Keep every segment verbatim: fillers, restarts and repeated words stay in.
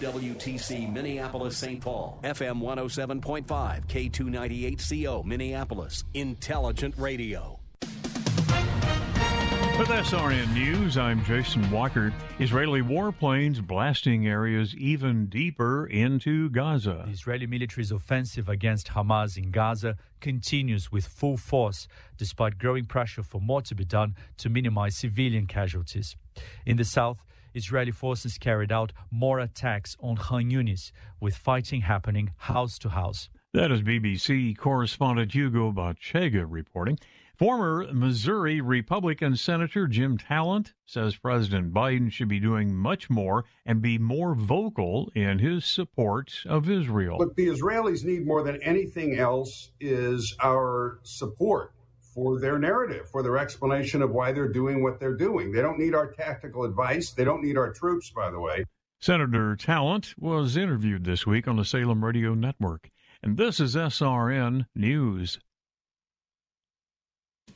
W T C Minneapolis Saint Paul, F M one oh seven point five, K two ninety-eight C O Minneapolis, Intelligent Radio. With S R N News, I'm Jason Walker. Israeli warplanes blasting areas even deeper into Gaza. The Israeli military's offensive against Hamas in Gaza continues with full force, despite growing pressure for more to be done to minimize civilian casualties. In the south, Israeli forces carried out more attacks on Khan Yunis, with fighting happening house to house. That is B B C correspondent Hugo Bachega reporting. Former Missouri Republican Senator Jim Talent says President Biden should be doing much more and be more vocal in his support of Israel. What the Israelis need more than anything else is our support for their narrative, for their explanation of why they're doing what they're doing. They don't need our tactical advice. They don't need our troops, by the way. Senator Talent was interviewed this week on the Salem Radio Network. And this is S R N News.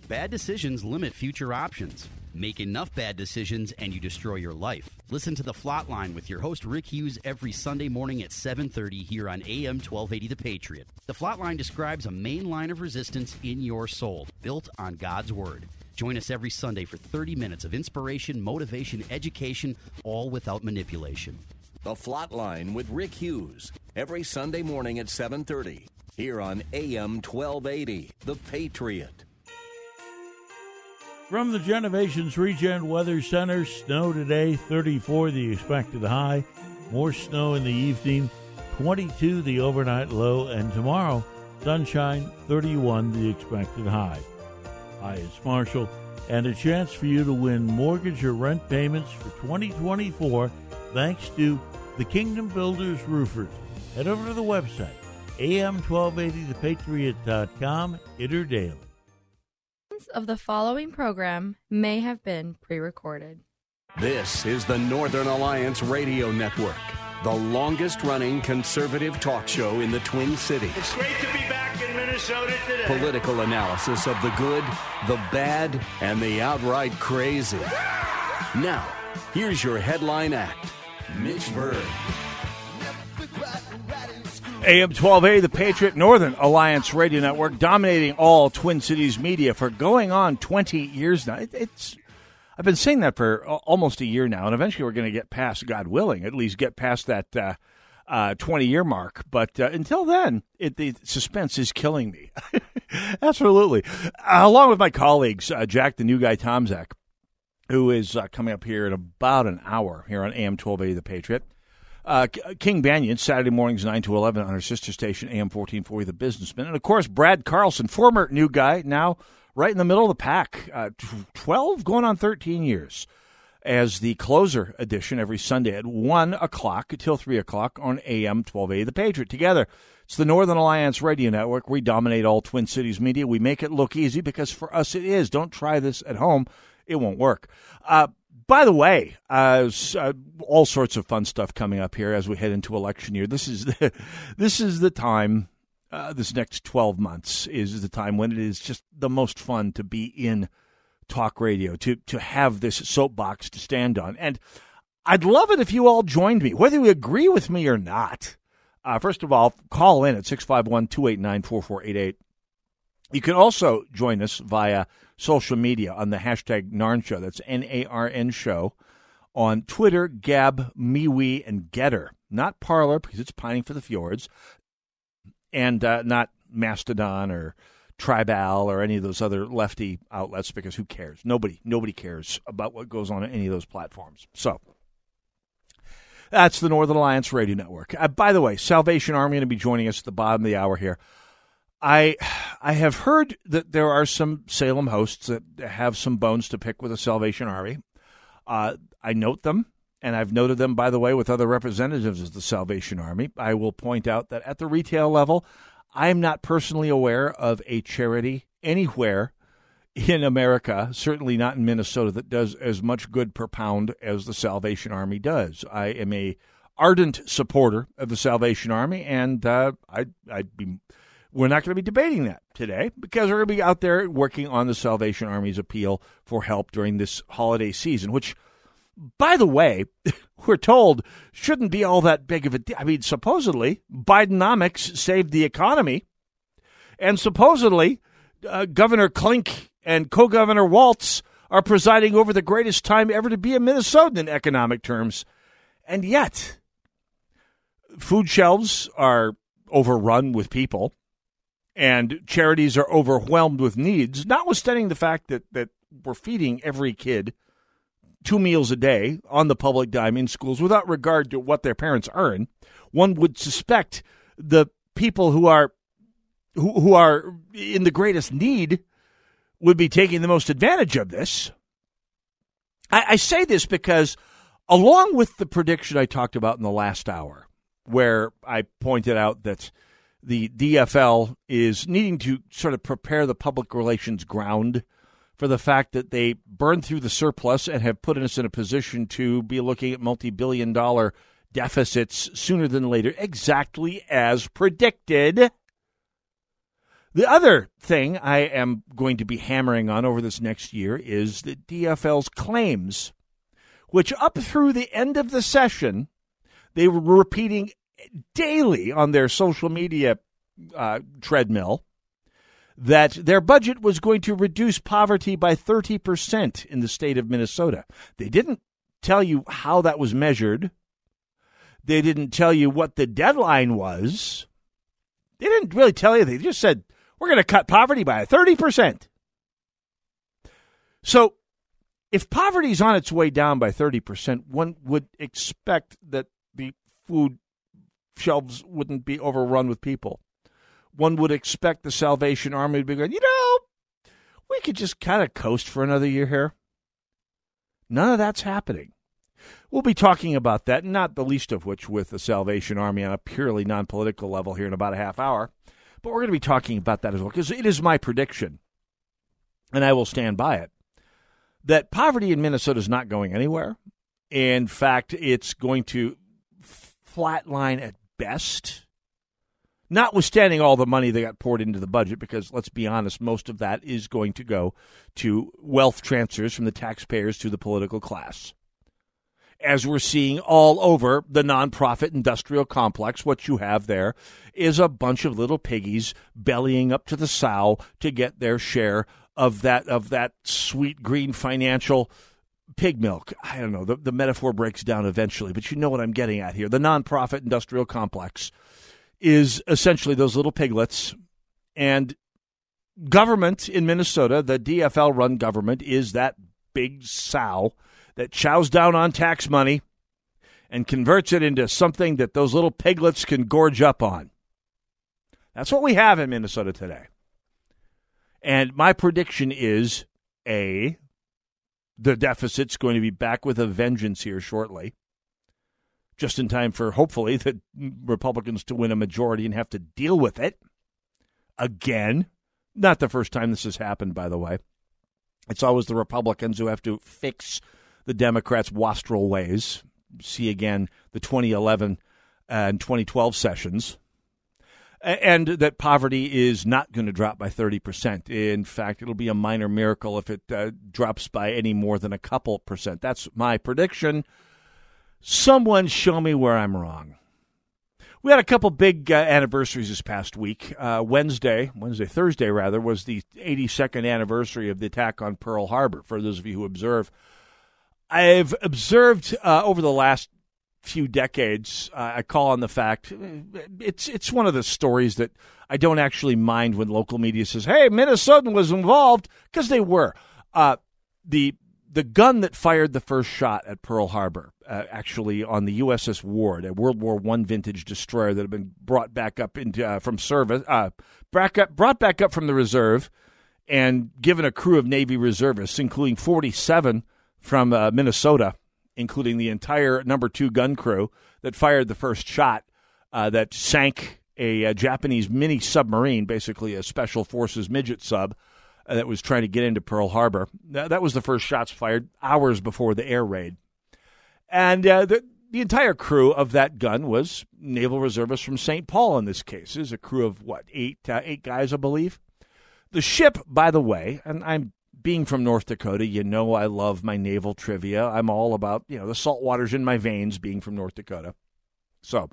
Bad decisions limit future options. Make enough bad decisions and you destroy your life. Listen to The Flatline with your host Rick Hughes every Sunday morning at seven thirty here on A M twelve eighty The Patriot. The Flatline describes a main line of resistance in your soul, built on God's Word. Join us every Sunday for thirty minutes of inspiration, motivation, education, all without manipulation. The Flatline with Rick Hughes every Sunday morning at seven thirty here on A M twelve eighty The Patriot. From the Genovations Regen Weather Center, snow today, thirty-four the expected high, more snow in the evening, twenty-two the overnight low, and tomorrow, sunshine, thirty-one the expected high. Hi, it's Marshall, and a chance for you to win mortgage or rent payments for twenty twenty-four thanks to the Kingdom Builders Roofers. Head over to the website, A M twelve eighty the patriot dot com, enter daily. Of the following program may have been pre-recorded. This is the Northern Alliance Radio Network, the longest-running conservative talk show in the Twin Cities. It's great to be back in Minnesota today. Political analysis of the good, the bad, and the outright crazy. Now, here's your headline act, Mitch Berg. A M twelve eighty, the Patriot, Northern Alliance Radio Network, dominating all Twin Cities media for going on twenty years now. It, it's, I've been saying that for almost a year now, and eventually we're going to get past, God willing, at least get past that uh, uh, twenty-year mark. But uh, until then, it, the suspense is killing me. Absolutely. Uh, along with my colleagues, uh, Jack the New Guy Tomczak, who is uh, coming up here in about an hour here on A M twelve eighty, the Patriot. Uh, King Banyan, Saturday mornings nine to eleven on her sister station, A M fourteen forty, The Businessman. And, of course, Brad Carlson, former new guy, now right in the middle of the pack, uh, twelve going on thirteen years, as the closer edition every Sunday at one o'clock until three o'clock on A M twelve eighty, The Patriot. Together, it's the Northern Alliance Radio Network. We dominate all Twin Cities media. We make it look easy because for us it is. Don't try this at home. It won't work. Uh By the way, uh, all sorts of fun stuff coming up here as we head into election year. This is the, this is the time, uh, this next twelve months is the time when it is just the most fun to be in talk radio, to, to have this soapbox to stand on. And I'd love it if you all joined me, whether you agree with me or not. Uh, first of all, call in at six five one, two eight nine, four four eight eight. You can also join us via social media on the hashtag Narn Show. That's N A R N Show on Twitter, Gab, MeWe, and Getter. Not Parler, because it's pining for the fjords, and uh, not Mastodon or Tribal or any of those other lefty outlets, because who cares? Nobody, nobody cares about what goes on in any of those platforms. So that's the Northern Alliance Radio Network. Uh, by the way, Salvation Army going to be joining us at the bottom of the hour here. I I have heard that there are some Salem hosts that have some bones to pick with the Salvation Army. Uh, I note them, and I've noted them, by the way, with other representatives of the Salvation Army. I will point out that at the retail level, I am not personally aware of a charity anywhere in America, certainly not in Minnesota, that does as much good per pound as the Salvation Army does. I am a ardent supporter of the Salvation Army, and uh, I'd, I'd be... We're not going to be debating that today because we're going to be out there working on the Salvation Army's appeal for help during this holiday season, which, by the way, we're told shouldn't be all that big of a deal. I mean, supposedly Bidenomics saved the economy, and supposedly uh, Governor Klink and co-governor Waltz are presiding over the greatest time ever to be a Minnesotan in economic terms. And yet, food shelves are overrun with people. And charities are overwhelmed with needs, notwithstanding the fact that, that we're feeding every kid two meals a day on the public dime in schools without regard to what their parents earn. One would suspect the people who are who, who are in the greatest need would be taking the most advantage of this. I, I say this because along with the prediction I talked about in the last hour, where I pointed out that the D F L is needing to sort of prepare the public relations ground for the fact that they burned through the surplus and have put us in a position to be looking at multi-billion dollar deficits sooner than later, exactly as predicted. The other thing I am going to be hammering on over this next year is the D F L's claims, which up through the end of the session, they were repeating daily on their social media uh, treadmill that their budget was going to reduce poverty by thirty percent in the state of Minnesota. They didn't tell you how that was measured. They didn't tell you what the deadline was. They didn't really tell you. They just said, we're going to cut poverty by thirty percent. So if poverty's on its way down by thirty percent, one would expect that the food shelves wouldn't be overrun with people. One would expect the Salvation Army to be going, you know, we could just kind of coast for another year here. None of that's happening. We'll be talking about that, not the least of which with the Salvation Army on a purely non-political level here in about a half hour. But we're going to be talking about that as well, because it is my prediction, and I will stand by it, that poverty in Minnesota is not going anywhere. In fact, it's going to flatline at best, notwithstanding all the money that got poured into the budget, because let's be honest, most of that is going to go to wealth transfers from the taxpayers to the political class, as we're seeing all over the nonprofit industrial complex. What you have there is a bunch of little piggies bellying up to the sow to get their share of that of that sweet green financial pig milk. I don't know. The, the metaphor breaks down eventually, but you know what I'm getting at here. The nonprofit industrial complex is essentially those little piglets, and government in Minnesota, the D F L-run government, is that big sow that chows down on tax money and converts it into something that those little piglets can gorge up on. That's what we have in Minnesota today. And my prediction is, A, the deficit's going to be back with a vengeance here shortly, just in time for, hopefully, the Republicans to win a majority and have to deal with it again. Not the first time this has happened, by the way. It's always the Republicans who have to fix the Democrats' wastrel ways. See again the twenty eleven and twenty twelve sessions. And that poverty is not going to drop by thirty percent. In fact, it'll be a minor miracle if it uh, drops by any more than a couple percent. That's my prediction. Someone show me where I'm wrong. We had a couple big uh, anniversaries this past week. Uh, Wednesday, Wednesday, Thursday, rather, was the eighty-second anniversary of the attack on Pearl Harbor, for those of you who observe. I've observed uh, over the last few decades, uh, I call on the fact, it's it's one of the stories that I don't actually mind when local media says, hey, Minnesotan was involved, because they were. Uh, the the gun that fired the first shot at Pearl Harbor, uh, actually on the U S S Ward, a World War One vintage destroyer that had been brought back up into uh, from service, uh, back up, brought back up from the reserve and given a crew of Navy reservists, including forty-seven from uh, Minnesota, including the entire number two gun crew that fired the first shot uh, that sank a, a Japanese mini submarine, basically a special forces midget sub uh, that was trying to get into Pearl Harbor. That, that was the first shots fired hours before the air raid. And uh, the, the entire crew of that gun was naval reservists from Saint Paul in this case. It was a crew of, what, eight, uh, eight guys, I believe. The ship, by the way, and I'm being from North Dakota, you know I love my naval trivia. I'm all about, you know, the salt water's in my veins being from North Dakota. So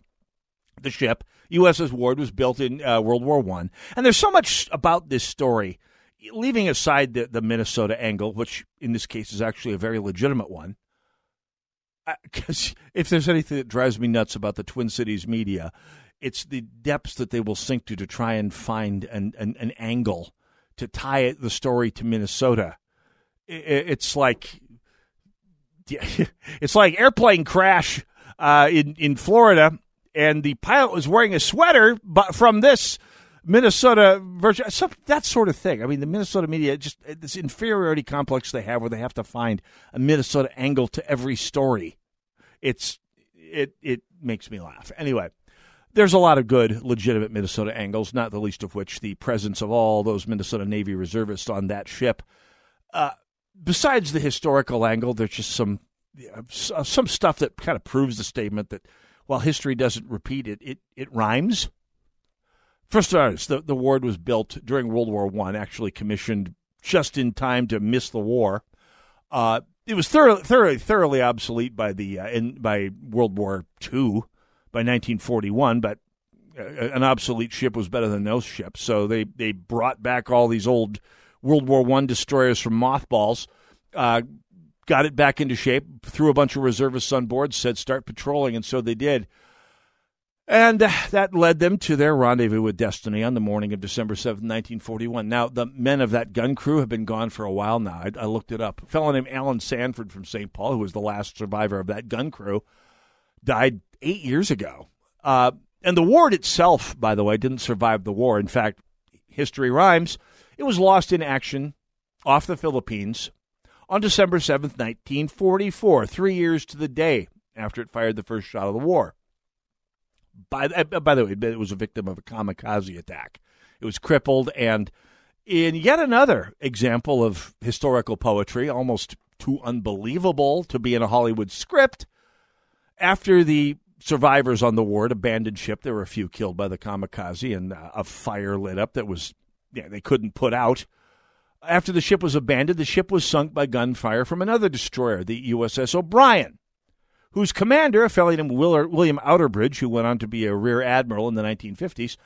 the ship, U S S Ward, was built in uh, World War One. And there's so much about this story, leaving aside the, the Minnesota angle, which in this case is actually a very legitimate one. Because if there's anything that drives me nuts about the Twin Cities media, it's the depths that they will sink to to try and find an, an, an angle to tie the story to Minnesota. It's like it's like airplane crash uh, in, in Florida, and the pilot was wearing a sweater but from this Minnesota version, some, that sort of thing. I mean, the Minnesota media, just this inferiority complex they have where they have to find a Minnesota angle to every story. It's it it makes me laugh. Anyway. There's a lot of good, legitimate Minnesota angles, not the least of which the presence of all those Minnesota Navy reservists on that ship. Uh, besides the historical angle, there's just some uh, some stuff that kind of proves the statement that while history doesn't repeat it, it, it rhymes. For starters, the, the Ward was built during World War One, actually commissioned just in time to miss the war. Uh, it was thoroughly, thoroughly, thoroughly obsolete by the uh, in, by World War Two. By nineteen forty-one, but an obsolete ship was better than no ship. So they, they brought back all these old World War One destroyers from mothballs, uh, got it back into shape, threw a bunch of reservists on board, said start patrolling, and so they did. And uh, that led them to their rendezvous with destiny on the morning of December seventh, nineteen forty-one. Now, the men of that gun crew have been gone for a while now. I, I looked it up. A fellow named Alan Sanford from Saint Paul, who was the last survivor of that gun crew, died eight years ago. Uh, and the Ward itself, by the way, didn't survive the war. In fact, history rhymes. It was lost in action off the Philippines on December seventh, nineteen forty-four, three years to the day after it fired the first shot of the war. By, by the way, it was a victim of a kamikaze attack. It was crippled, and in yet another example of historical poetry, almost too unbelievable to be in a Hollywood script, after the survivors on the Ward abandoned ship, there were a few killed by the kamikaze, and a fire lit up that was yeah, they couldn't put out. After the ship was abandoned, the ship was sunk by gunfire from another destroyer, the U S S O'Brien, whose commander, a fellow named William Outerbridge, who went on to be a rear admiral in the nineteen fifties,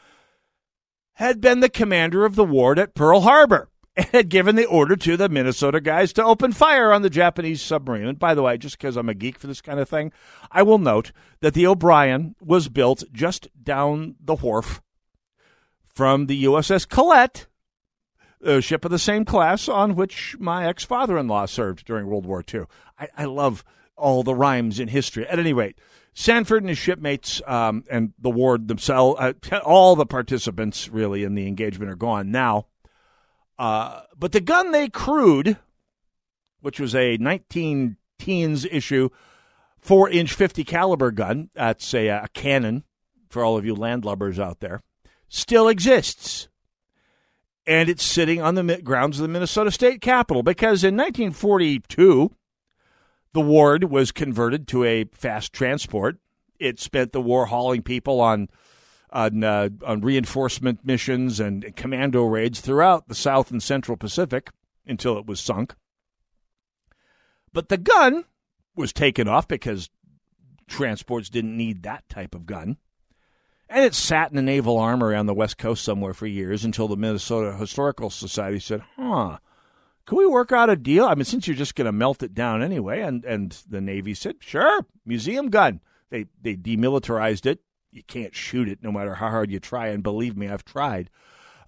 had been the commander of the Ward at Pearl Harbor and had given the order to the Minnesota guys to open fire on the Japanese submarine. And by the way, just because I'm a geek for this kind of thing, I will note that the O'Brien was built just down the wharf from the U S S Colette, a ship of the same class on which my ex-father-in-law served during World War Two. I, I love all the rhymes in history. At any rate, Sanford and his shipmates um, and the Ward themselves, uh, all the participants really in the engagement are gone now. Uh, but the gun they crewed, which was a nineteen teens issue, four-inch fifty caliber gun, that's a, a cannon for all of you landlubbers out there, still exists. And it's sitting on the grounds of the Minnesota State Capitol because in nineteen forty-two, the Ward was converted to a fast transport. It spent the war hauling people on On, uh, on reinforcement missions and commando raids throughout the South and Central Pacific until it was sunk. But the gun was taken off because transports didn't need that type of gun. And it sat in a naval armory on the West Coast somewhere for years until the Minnesota Historical Society said, huh, can we work out a deal? I mean, since you're just going to melt it down anyway. And, and the Navy said, sure, museum gun. They, they demilitarized it. You can't shoot it no matter how hard you try, and believe me, I've tried.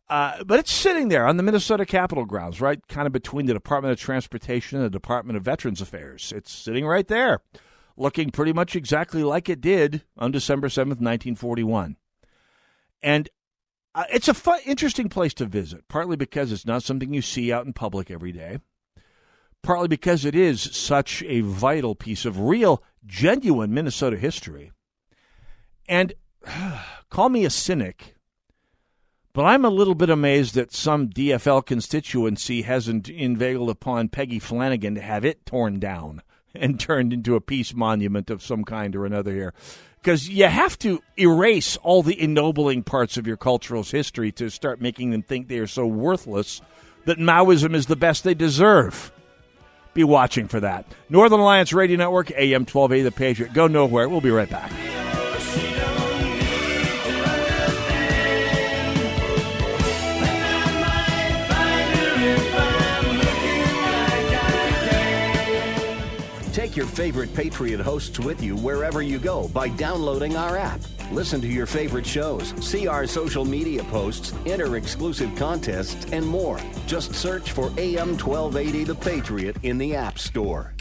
Uh, but it's sitting there on the Minnesota Capitol grounds, right, kind of between the Department of Transportation and the Department of Veterans Affairs. It's sitting right there, looking pretty much exactly like it did on December seventh, nineteen forty-one. And uh, it's a fun, interesting place to visit, partly because it's not something you see out in public every day, partly because it is such a vital piece of real, genuine Minnesota history. And call me a cynic, but I'm a little bit amazed that some D F L constituency hasn't inveigled upon Peggy Flanagan to have it torn down and turned into a peace monument of some kind or another here. Because you have to erase all the ennobling parts of your cultural history to start making them think they are so worthless that Maoism is the best they deserve. Be watching for that. Northern Alliance Radio Network, A M twelve eighty, The Patriot. Go nowhere. We'll be right back. Take your favorite Patriot hosts with you wherever you go by downloading our app. Listen to your favorite shows, see our social media posts, enter exclusive contests, and more. Just search for A M twelve eighty The Patriot in the App Store.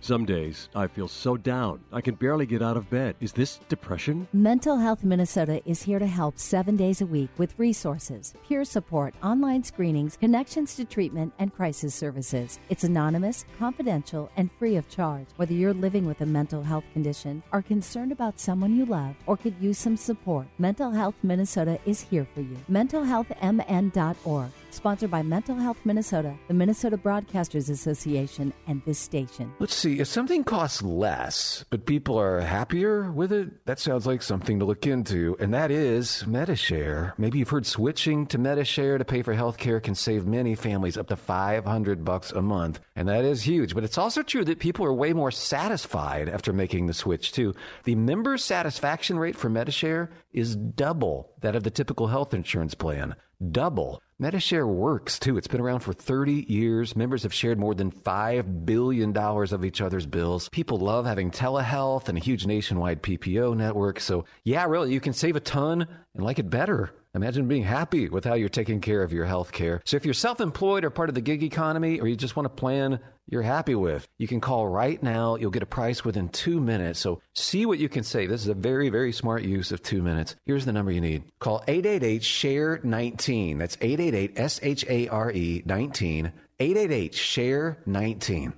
Some days, I feel so down. I can barely get out of bed. Is this depression? Mental Health Minnesota is here to help seven days a week with resources, peer support, online screenings, connections to treatment, and crisis services. It's anonymous, confidential, and free of charge. Whether you're living with a mental health condition, are concerned about someone you love, or could use some support, Mental Health Minnesota is here for you. mental health m n dot org. Sponsored by Mental Health Minnesota, the Minnesota Broadcasters Association, and this station. Let's see, if something costs less, but people are happier with it, that sounds like something to look into, and that is MediShare. Maybe you've heard switching to MediShare to pay for health care can save many families up to five hundred bucks a month, and that is huge. But it's also true that people are way more satisfied after making the switch, too. The member satisfaction rate for MediShare is double that of the typical health insurance plan. Double. MediShare works, too. It's been around for thirty years. Members have shared more than five billion dollars of each other's bills. People love having telehealth and a huge nationwide P P O network. So, yeah, really, you can save a ton and like it better. Imagine being happy with how you're taking care of your health care. So if you're self-employed or part of the gig economy, or you just want a plan you're happy with, you can call right now. You'll get a price within two minutes. So see what you can save. This is a very, very smart use of two minutes. Here's the number you need. Call eight eight eight share nineteen. That's eight eight eight S H A R E nineteen. eight eight eight share nineteen.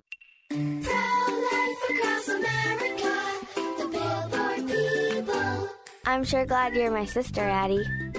I'm sure glad you're my sister, Addie.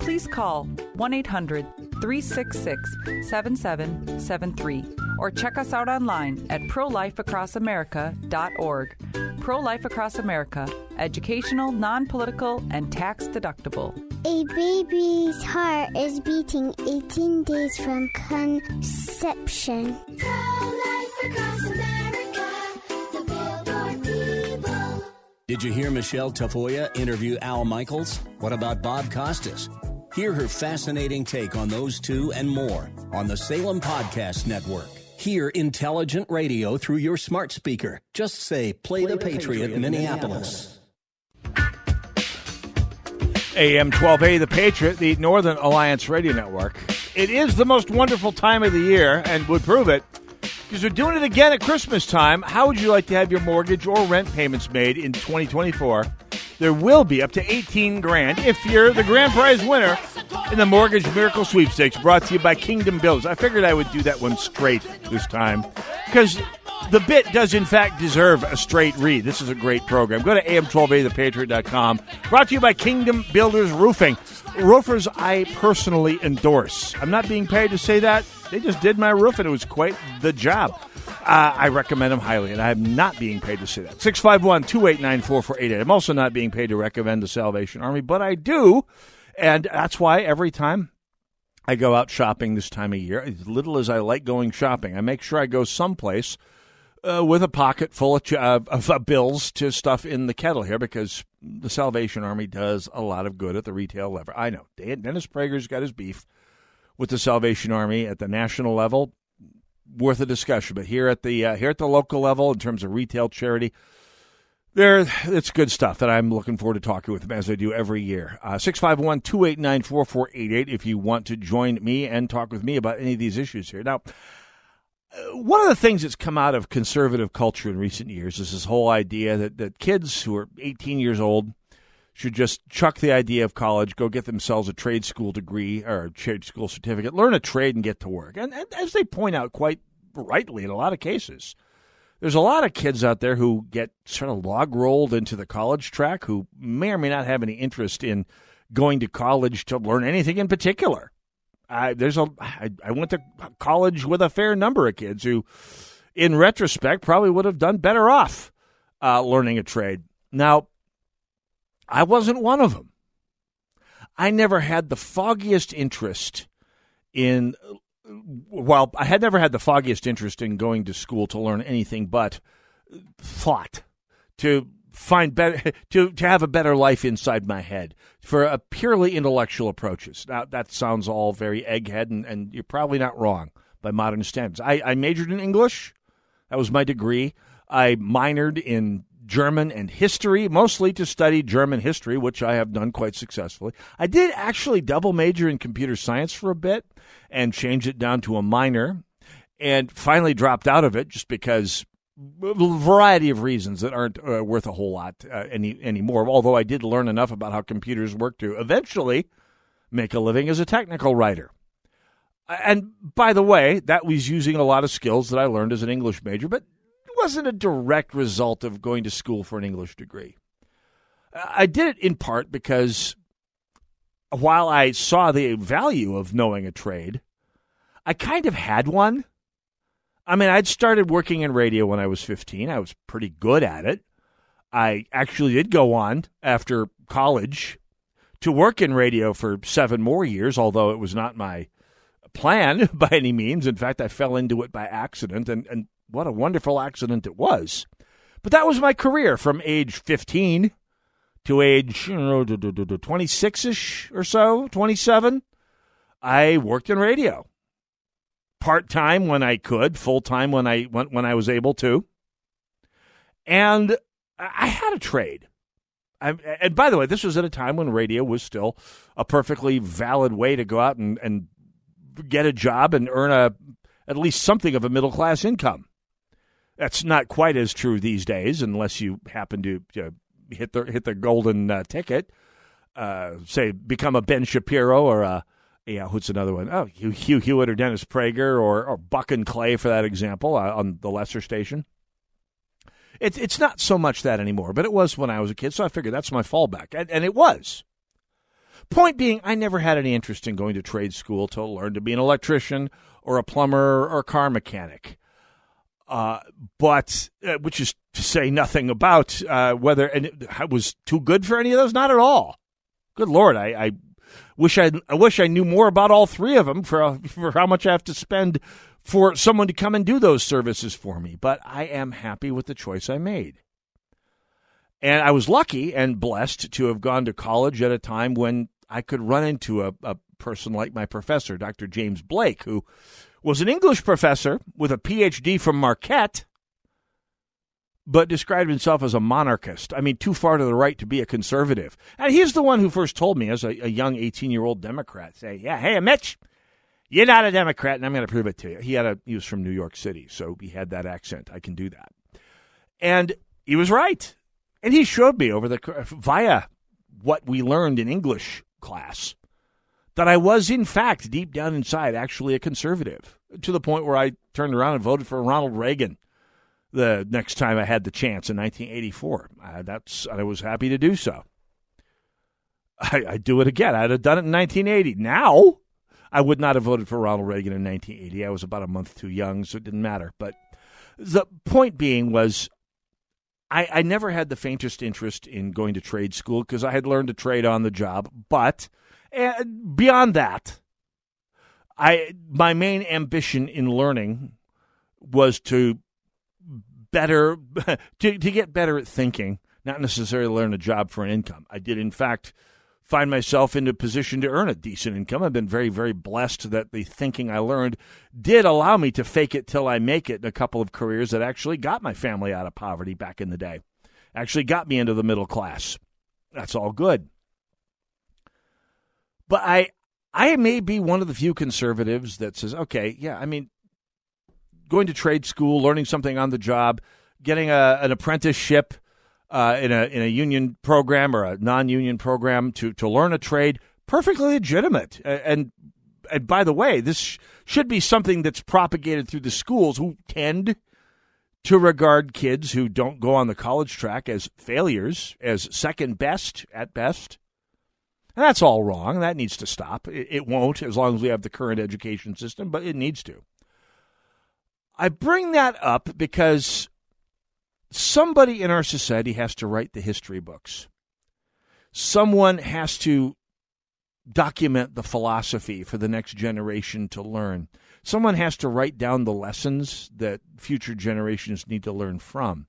please call one eight hundred three six six seven seven seven three or check us out online at pro life across america dot org. Pro-Life Across America, educational, non-political, and tax-deductible. A baby's heart is beating eighteen days from conception. Pro-Life Across America, the billboard people. Did you hear Michelle Tafoya interview Al Michaels? What about Bob Costas? Hear her fascinating take on those two and more on the Salem Podcast Network. Hear intelligent radio through your smart speaker. Just say, play, play the, the Patriot, Patriot Minneapolis. Minneapolis. A M twelve eighty, The Patriot, the Northern Alliance Radio Network. It is the most wonderful time of the year, and would prove it, because we're doing it again at Christmas time. How would you like to have your mortgage or rent payments made in twenty twenty-four? There will be up to eighteen grand if you're the grand prize winner in the Mortgage Miracle Sweepstakes, brought to you by Kingdom Builders. I figured I would do that one straight this time, because the bit does, in fact, deserve a straight read. This is a great program. Go to A M twelve eighty the patriot dot com. Brought to you by Kingdom Builders Roofing. Roofers I personally endorse. I'm not being paid to say that. They just did my roof, and it was quite the job. Uh, I recommend them highly, and I'm not being paid to say that. six five one two eight nine four four eight eight. I'm also not being paid to recommend the Salvation Army, but I do. And that's why every time I go out shopping this time of year, as little as I like going shopping, I make sure I go someplace uh, with a pocket full of, uh, of uh, bills to stuff in the kettle here, because the Salvation Army does a lot of good at the retail level. I know. Dennis Prager's got his beef with the Salvation Army at the national level. Worth a discussion. But here at the uh, here at the local level, in terms of retail charity, There, it's good stuff that I'm looking forward to talking with them as I do every year. Uh, six five one, two eight nine, four four eight eight if you want to join me and talk with me about any of these issues here. Now, one of the things that's come out of conservative culture in recent years is this whole idea that, that kids who are eighteen years old should just chuck the idea of college, go get themselves a trade school degree or a trade school certificate, learn a trade and get to work. And, and as they point out quite rightly in a lot of cases, there's a lot of kids out there who get sort of log-rolled into the college track who may or may not have any interest in going to college to learn anything in particular. I, there's a, I, I went to college with a fair number of kids who, in retrospect, probably would have done better off uh, learning a trade. Now, I wasn't one of them. I never had the foggiest interest in... Well, I had never had the foggiest interest in going to school to learn anything but thought, to find better, to, to have a better life inside my head, for a purely intellectual approaches. Now, that sounds all very egghead, and, and you're probably not wrong by modern standards. I, I majored in English. That was my degree. I minored in German and history, mostly to study German history, which I have done quite successfully. I did actually double major in computer science for a bit and changed it down to a minor and finally dropped out of it just because a variety of reasons that aren't uh, worth a whole lot uh, any anymore, although I did learn enough about how computers work to eventually make a living as a technical writer. And by the way, that was using a lot of skills that I learned as an English major, but wasn't a direct result of going to school for an English degree. I did it in part because while I saw the value of knowing a trade, I kind of had one. I mean, I'd started working in radio when I was fifteen. I was pretty good at it. I actually did go on after college to work in radio for seven more years, although it was not my plan by any means. In fact, I fell into it by accident, and, and what a wonderful accident it was. But that was my career from age fifteen to age you know, twenty-six-ish or so, twenty-seven. I worked in radio part-time when I could, full-time when I, when, when I was able to. And I had a trade. I, and by the way, this was at a time when radio was still a perfectly valid way to go out and, and get a job and earn a at least something of a middle-class income. That's not quite as true these days, unless you happen to you know, hit the hit the golden uh, ticket. Uh, say, become a Ben Shapiro or a yeah, who's another one? Oh, Hugh, Hugh Hewitt or Dennis Prager or, or Buck and Clay, for that example, uh, on the lesser station. It's it's not so much that anymore, but it was when I was a kid, so I figured that's my fallback, and, and it was. Point being, I never had any interest in going to trade school to learn to be an electrician or a plumber or a car mechanic, uh, but uh, which is to say nothing about uh, whether and it, I was too good for any of those. Not at all. Good Lord, I, I wish I, I wish I knew more about all three of them for for how much I have to spend for someone to come and do those services for me. But I am happy with the choice I made. And I was lucky and blessed to have gone to college at a time when I could run into a, a person like my professor, Doctor James Blake, who was an English professor with a P H D from Marquette, but described himself as a monarchist. I mean, too far to the right to be a conservative. And he's the one who first told me, as a, a young eighteen-year-old Democrat, say, yeah, hey, Mitch, you're not a Democrat, and I'm going to prove it to you. He had a, he was from New York City, so he had that accent. I can do that. And he was right. And he showed me over the via what we learned in English class that I was, in fact, deep down inside, actually a conservative, to the point where I turned around and voted for Ronald Reagan the next time I had the chance in nineteen eighty-four. I, that's, I was happy to do so. I, I'd do it again. I'd have done it in nineteen eighty. Now, I would not have voted for Ronald Reagan in nineteen eighty. I was about a month too young, so it didn't matter. But the point being was, I, I never had the faintest interest in going to trade school because I had learned to trade on the job. But uh, beyond that, I my main ambition in learning was to better to, to get better at thinking, not necessarily learn a job for an income. I did, in fact, find myself in a position to earn a decent income. I've been very, very blessed that the thinking I learned did allow me to fake it till I make it in a couple of careers that actually got my family out of poverty back in the day. actually got me into the middle class. That's all good. But I I may be one of the few conservatives that says, okay, yeah, I mean, going to trade school, learning something on the job, getting a, an apprenticeship uh, in a in a union program or a non-union program to, to learn a trade, perfectly legitimate. And, and by the way, this sh- should be something that's propagated through the schools, who tend to regard kids who don't go on the college track as failures, as second best at best. And that's all wrong. That needs to stop. It, it won't, as long as we have the current education system, but it needs to. I bring that up because somebody in our society has to write the history books. Someone has to document the philosophy for the next generation to learn. Someone has to write down the lessons that future generations need to learn from.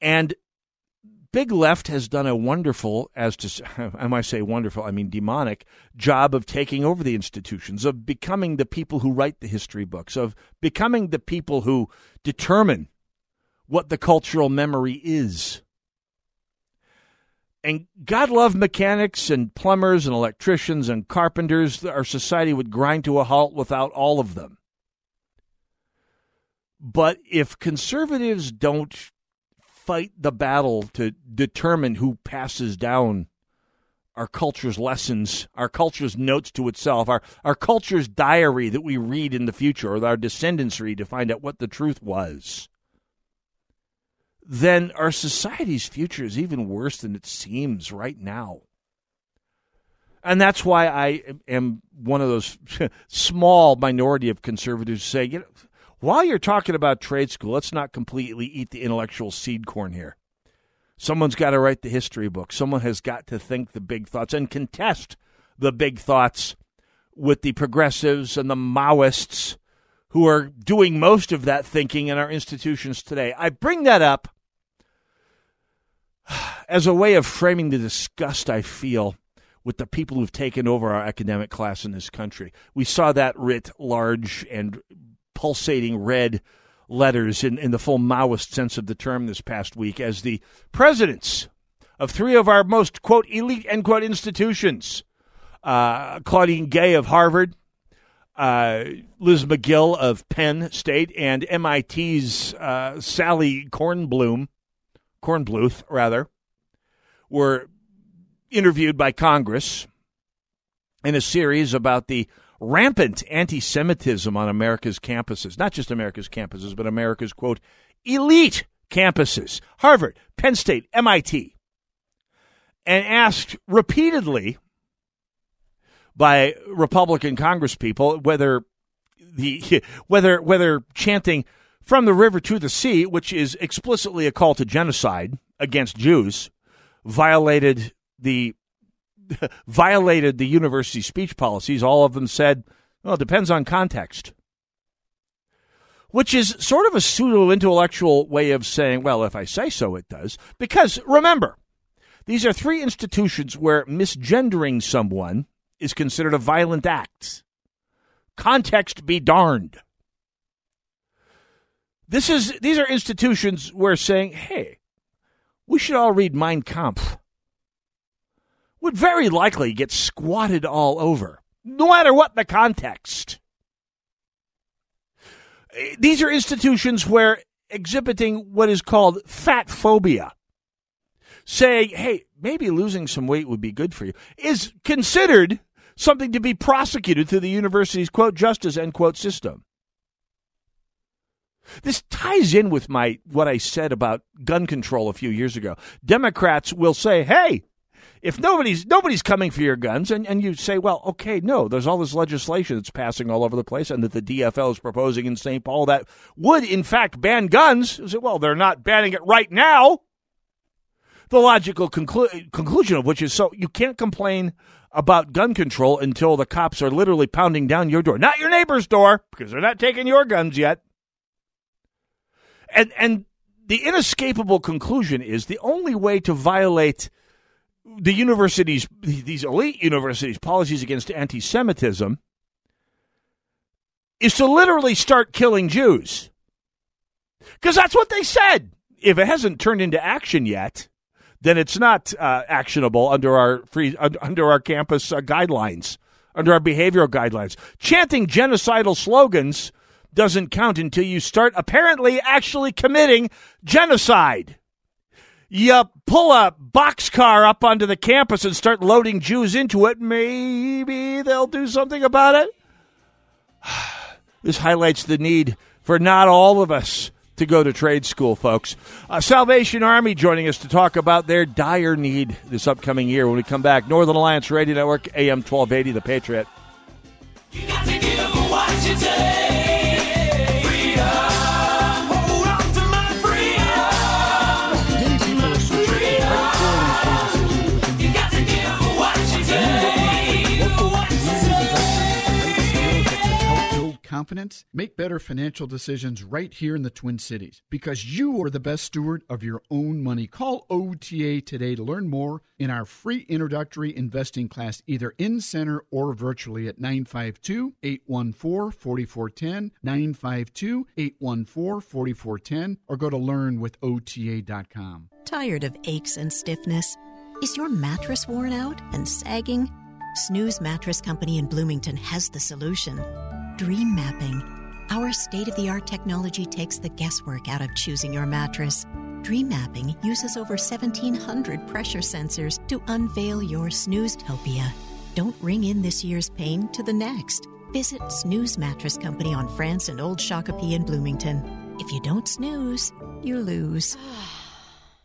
And Big Left has done a wonderful, as to, I might say wonderful, I mean demonic, job of taking over the institutions, of becoming the people who write the history books, of becoming the people who determine what the cultural memory is. And God love mechanics and plumbers and electricians and carpenters. Our society would grind to a halt without all of them. But if conservatives don't fight the battle to determine who passes down our culture's lessons, our culture's notes to itself, our, our culture's diary that we read in the future, or our descendants read to find out what the truth was, then our society's future is even worse than it seems right now. And that's why I am one of those small minority of conservatives who say, you know, while you're talking about trade school, let's not completely eat the intellectual seed corn here. Someone's got to write the history book. Someone has got to think the big thoughts and contest the big thoughts with the progressives and the Maoists who are doing most of that thinking in our institutions today. I bring that up as a way of framing the disgust I feel with the people who've taken over our academic class in this country. We saw that writ large and pulsating red letters in, in the full Maoist sense of the term this past week as the presidents of three of our most, quote, elite, end quote, institutions, uh, Claudine Gay of Harvard, uh, Liz McGill of Penn State, and M I T's uh, Sally Kornblum, Kornbluth, rather, were interviewed by Congress in a series about the rampant anti-Semitism on America's campuses, not just America's campuses, but America's, quote, elite campuses, Harvard, Penn State, M I T, and asked repeatedly by Republican congresspeople whether the whether whether chanting "from the river to the sea," which is explicitly a call to genocide against Jews, violated the violated the university speech policies. All of them said, well, it depends on context, which is sort of a pseudo-intellectual way of saying, well, if I say so, it does. Because remember, these are three institutions where misgendering someone is considered a violent act. Context be darned. This is These are institutions where saying, hey, we should all read Mein Kampf, would very likely get squatted all over, no matter what the context. These are institutions where exhibiting what is called fat phobia, saying, hey, maybe losing some weight would be good for you, is considered something to be prosecuted through the university's, quote, justice, end quote, system. This ties in with my what I said about gun control a few years ago. Democrats will say, hey, If nobody's nobody's coming for your guns, and, and you say, well, okay, no, there's all this legislation that's passing all over the place and that the D F L is proposing in Saint Paul that would, in fact, ban guns. You say, well, they're not banning it right now. The logical conclu- conclusion of which is, so you can't complain about gun control until the cops are literally pounding down your door, not your neighbor's door, because they're not taking your guns yet. And and the inescapable conclusion is the only way to violate the universities, these elite universities' policies against anti-Semitism is to literally start killing Jews. Because that's what they said if it hasn't turned into action yet, then it's not uh, actionable under our free under our campus uh, guidelines, under our behavioral guidelines. Chanting genocidal slogans doesn't count until you start apparently actually committing genocide. You pull a boxcar up onto the campus and start loading Jews into it, maybe they'll do something about it. This highlights the need for not all of us to go to trade school, folks. Uh, Salvation Army joining us to talk about their dire need this upcoming year. When we come back, Northern Alliance Radio Network, A M twelve eighty, The Patriot. You got to give what you take. Freedom. Hold on to my freedom. Many people are so freedom. You got to give what you take. What you take. Build confidence. Make better financial decisions right here in the Twin Cities because you are the best steward of your own money. Call O T A today to learn more in our free introductory investing class, either in-center or virtually at nine five two, eight one four, four four one zero, nine five two, eight one four, four four one zero, or go to learn with O T A dot com. Tired of aches and stiffness? Is your mattress worn out and sagging? Snooze Mattress Company in Bloomington has the solution. Dream mapping. Our state-of-the-art technology takes the guesswork out of choosing your mattress. Dream mapping uses over seventeen hundred pressure sensors to unveil your snoozetopia. Don't ring in this year's pain to the next. Visit Snooze Mattress Company on France and Old Shakopee in Bloomington. If you don't snooze, you lose.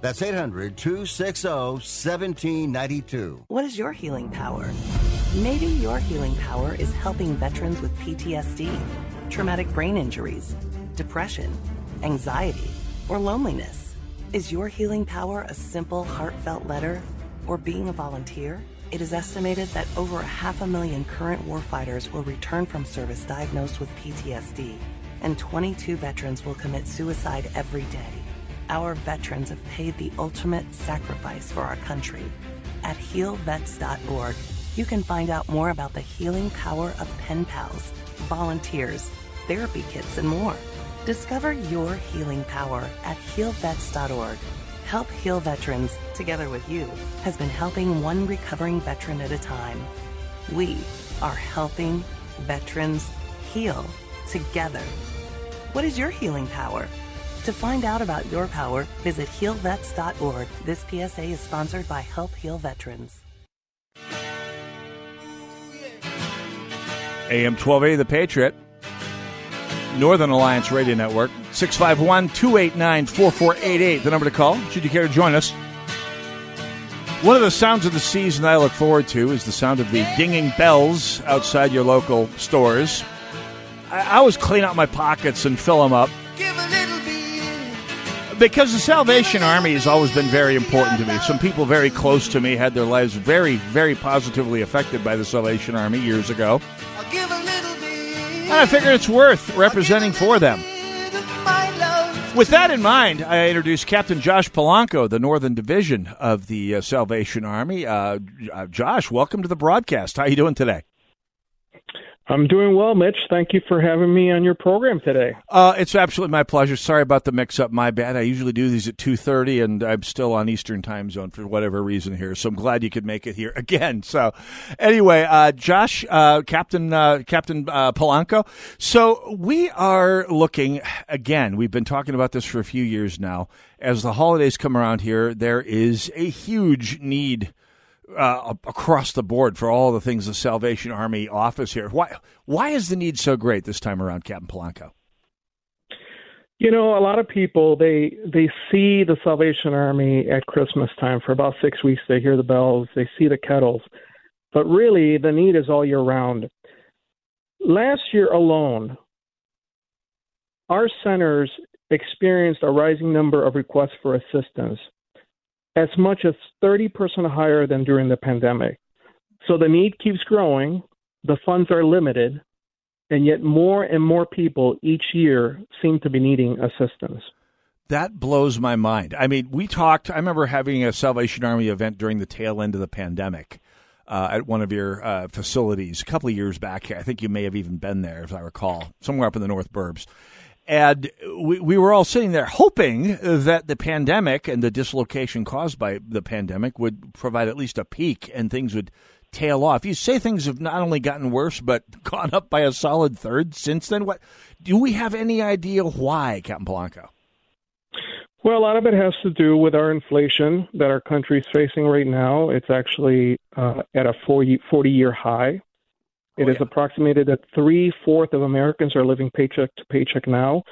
That's eight hundred, two six zero, one seven nine two. What is your healing power? Maybe your healing power is helping veterans with P T S D, traumatic brain injuries, depression, anxiety, or loneliness. Is your healing power a simple, heartfelt letter or being a volunteer? It is estimated that over a half a million current warfighters will return from service diagnosed with P T S D, and twenty-two veterans will commit suicide every day. Our veterans have paid the ultimate sacrifice for our country. At heal vets dot org, you can find out more about the healing power of pen pals, volunteers, therapy kits, and more. Discover your healing power at heal vets dot org. Help Heal Veterans, together with you, has been helping one recovering veteran at a time. We are helping veterans heal together. What is your healing power? To find out about your power, visit heal vets dot org. This P S A is sponsored by Help Heal Veterans. A M twelve eighty, The Patriot, Northern Alliance Radio Network, six five one, two eight nine, four four eight eight, the number to call, should you care to join us. One of the sounds of the season I look forward to is the sound of the dinging bells outside your local stores. I always clean out my pockets and fill them up. Because the Salvation Army has always been very important to me. Some people very close to me had their lives very, very positively affected by the Salvation Army years ago. And I figure it's worth representing for them. With that in mind, I introduced Captain Josh Polanco, the Northern Division of the uh, Salvation Army. Uh, uh, Josh, welcome to the broadcast. How are you doing today? I'm doing well, Mitch. Thank you for having me on your program today. Uh, it's absolutely my pleasure. Sorry about the mix-up. My bad. I usually do these at two thirty, and I'm still on Eastern time zone for whatever reason here, so I'm glad you could make it here again. So anyway, uh, Josh, uh, Captain uh, Captain uh, Polanco, so we are looking, again, we've been talking about this for a few years now. As the holidays come around here, there is a huge need Uh, across the board for all the things the Salvation Army offers here. Why why is the need so great this time around, Captain Polanco? You know, a lot of people, they they see the Salvation Army at Christmas time. For about six weeks, they hear the bells, they see the kettles. But really, the need is all year round. Last year alone, our centers experienced a rising number of requests for assistance, as much as thirty percent higher than during the pandemic. So the need keeps growing, the funds are limited, and yet more and more people each year seem to be needing assistance. That blows my mind. I mean, we talked, I remember having a Salvation Army event during the tail end of the pandemic uh, at one of your uh, facilities a couple of years back. I think you may have even been there, if I recall, somewhere up in the North Burbs. And we, we were all sitting there hoping that the pandemic and the dislocation caused by the pandemic would provide at least a peak and things would tail off. You say things have not only gotten worse, but gone up by a solid third since then. What do we have any idea why, Captain Polanco? Well, a lot of it has to do with our inflation that our country is facing right now. It's actually uh, at a forty-year high. It oh, yeah. is approximated that three-fourths of Americans are living paycheck to paycheck now.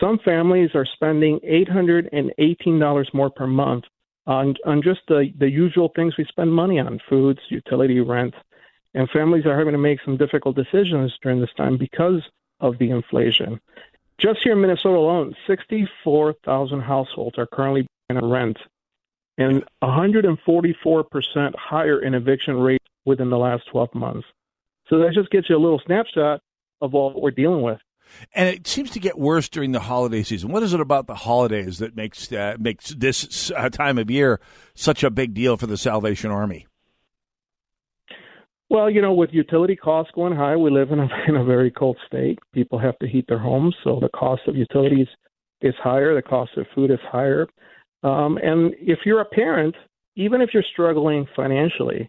Some families are spending eight hundred eighteen dollars more per month on, on just the, the usual things we spend money on, foods, utility, rent. And families are having to make some difficult decisions during this time because of the inflation. Just here in Minnesota alone, sixty-four thousand households are currently paying on rent, and one hundred forty-four percent higher in eviction rates within the last twelve months. So that just gets you a little snapshot of all what we're dealing with. And it seems to get worse during the holiday season. What is it about the holidays that makes uh, makes this uh, time of year such a big deal for the Salvation Army? Well, you know, with utility costs going high, we live in a, in a very cold state. People have to heat their homes, so the cost of utilities is higher. The cost of food is higher. Um, and if you're a parent, even if you're struggling financially,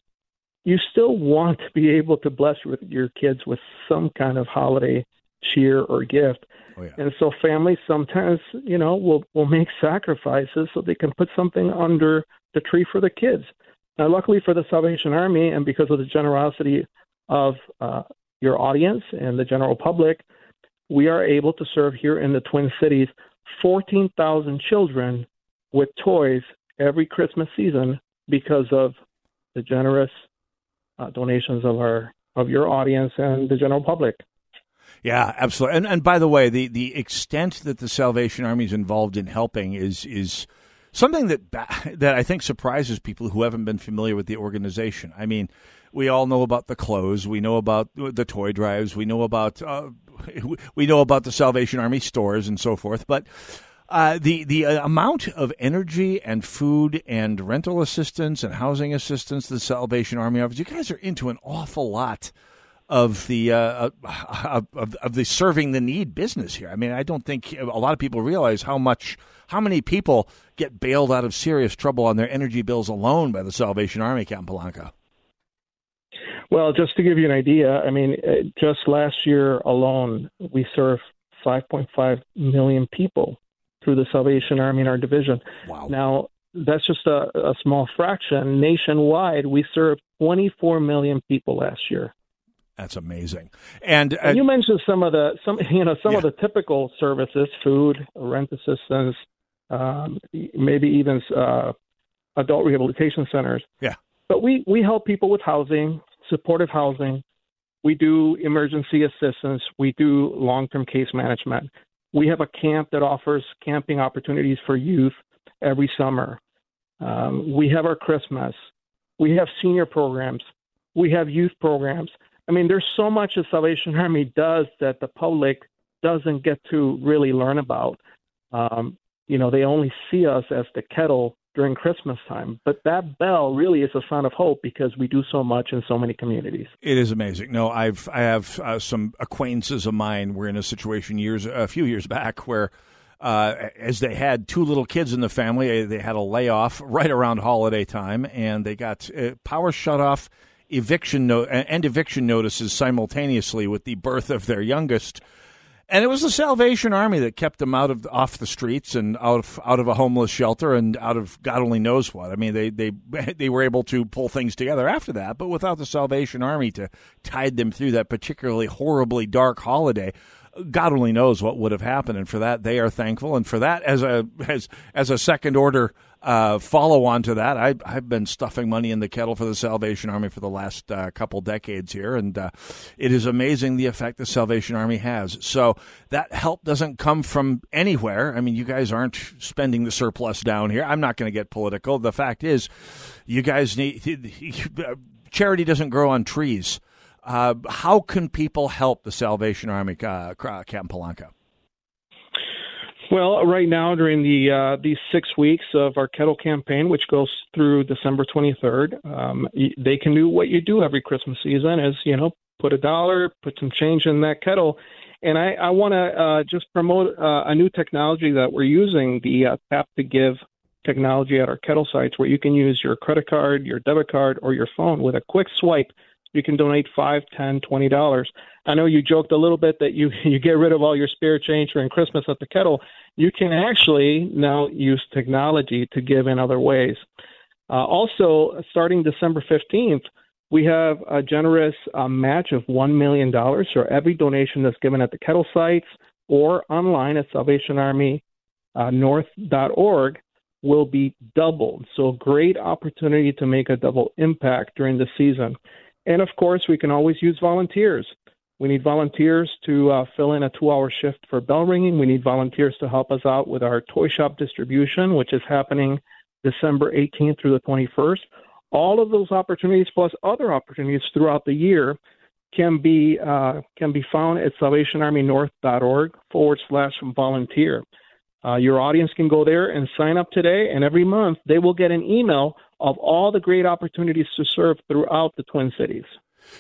you still want to be able to bless your kids with some kind of holiday cheer or gift. Oh, yeah. And so families sometimes, you know, will, will make sacrifices so they can put something under the tree for the kids. Now, luckily for the Salvation Army, and because of the generosity of uh, your audience and the general public, we are able to serve here in the Twin Cities fourteen thousand children with toys every Christmas season because of the generous Uh, donations of our of your audience and the general public. Yeah, absolutely. And and by the way, the, the extent that the Salvation Army is involved in helping is is something that that I think surprises people who haven't been familiar with the organization. I mean, we all know about the clothes, we know about the toy drives, we know about uh, we know about the Salvation Army stores and so forth, but Uh, the the amount of energy and food and rental assistance and housing assistance the Salvation Army offers, you guys are into an awful lot of the uh, of, of, of the serving the need business here. I mean, I don't think a lot of people realize how much how many people get bailed out of serious trouble on their energy bills alone by the Salvation Army, Captain Polanco. Well, just to give you an idea, I mean, just last year alone, we served five point five million people through the Salvation Army in our division. Wow. Now, that's just a, a small fraction. Nationwide, we served twenty-four million people last year. That's amazing. And, uh, and you mentioned some of the some you know some yeah. of the typical services: food, rent assistance, um, maybe even uh, adult rehabilitation centers. Yeah. But we we help people with housing, supportive housing. We do emergency assistance. We do long-term case management. We have a camp that offers camping opportunities for youth every summer. Um, we have our Christmas. We have senior programs. We have youth programs. I mean, there's so much the Salvation Army does that the public doesn't get to really learn about. Um, you know, they only see us as the kettle during Christmas time. But that bell really is a sign of hope because we do so much in so many communities. It is amazing. No, I've I have uh, some acquaintances of mine were in a situation years a few years back where uh, as they had two little kids in the family, they had a layoff right around holiday time, and they got uh, power shut off, eviction no- and eviction notices simultaneously with the birth of their youngest. And it was the Salvation Army that kept them out of off the streets and out of, out of a homeless shelter and out of God only knows what. I mean, they, they they were able to pull things together after that, but without the Salvation Army to tide them through that particularly horribly dark holiday, God only knows what would have happened. And for that, they are thankful. And for that, as a as as a second order uh, follow on to that, I, I've been stuffing money in the kettle for the Salvation Army for the last uh, couple decades here. And uh, it is amazing the effect the Salvation Army has. So that help doesn't come from anywhere. I mean, you guys aren't spending the surplus down here. I'm not going to get political. The fact is, you guys need – charity doesn't grow on trees. Uh, how can people help the Salvation Army, uh, Captain Palanca? Well, right now during the uh, these six weeks of our kettle campaign, which goes through December twenty-third, um, they can do what you do every Christmas season is, you know, put a dollar, put some change in that kettle. And I, I want to uh, just promote uh, a new technology that we're using, the uh, Tap to Give technology at our kettle sites, where you can use your credit card, your debit card, or your phone with a quick swipe. You can donate five dollars, ten dollars, twenty dollars. I know you joked a little bit that you, you get rid of all your spare change during Christmas at the kettle. You can actually now use technology to give in other ways. Uh, also, starting December fifteenth, we have a generous uh, match of one million dollars for every donation that's given at the kettle sites or online at salvation army north dot org. Will be doubled. So a great opportunity to make a double impact during the season. And, of course, we can always use volunteers. We need volunteers to uh, fill in a two-hour shift for bell ringing. We need volunteers to help us out with our toy shop distribution, which is happening December eighteenth through the twenty-first. All of those opportunities plus other opportunities throughout the year can be uh, can be found at salvation army north dot org forward slash volunteer. Uh, your audience can go there and sign up today, and every month they will get an email of all the great opportunities to serve throughout the Twin Cities.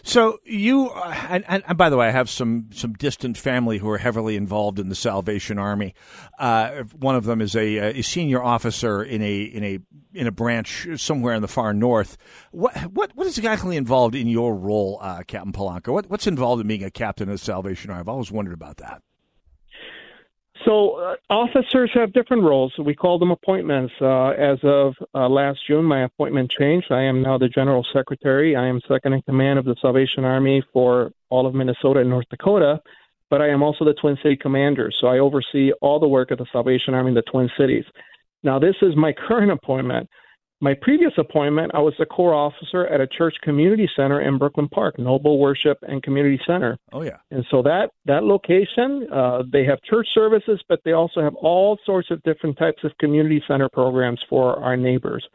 So you, uh, and, and by the way, I have some, some distant family who are heavily involved in the Salvation Army. Uh, one of them is a, a senior officer in a in a in a branch somewhere in the far north. What what what is exactly involved in your role, uh, Captain Palanca? What what's involved in being a captain of the Salvation Army? I've always wondered about that. So uh, officers have different roles. We call them appointments. Uh, as of uh, last June, my appointment changed. I am now the general secretary. I am second in command of the Salvation Army for all of Minnesota and North Dakota, but I am also the Twin City commander. So I oversee all the work of the Salvation Army in the Twin Cities. Now, this is my current appointment. My previous appointment, I was the corps officer at a church community center in Brooklyn Park, Noble Worship and Community Center. Oh, yeah. And so that, that location, uh, they have church services, but they also have all sorts of different types of community center programs for our neighbors,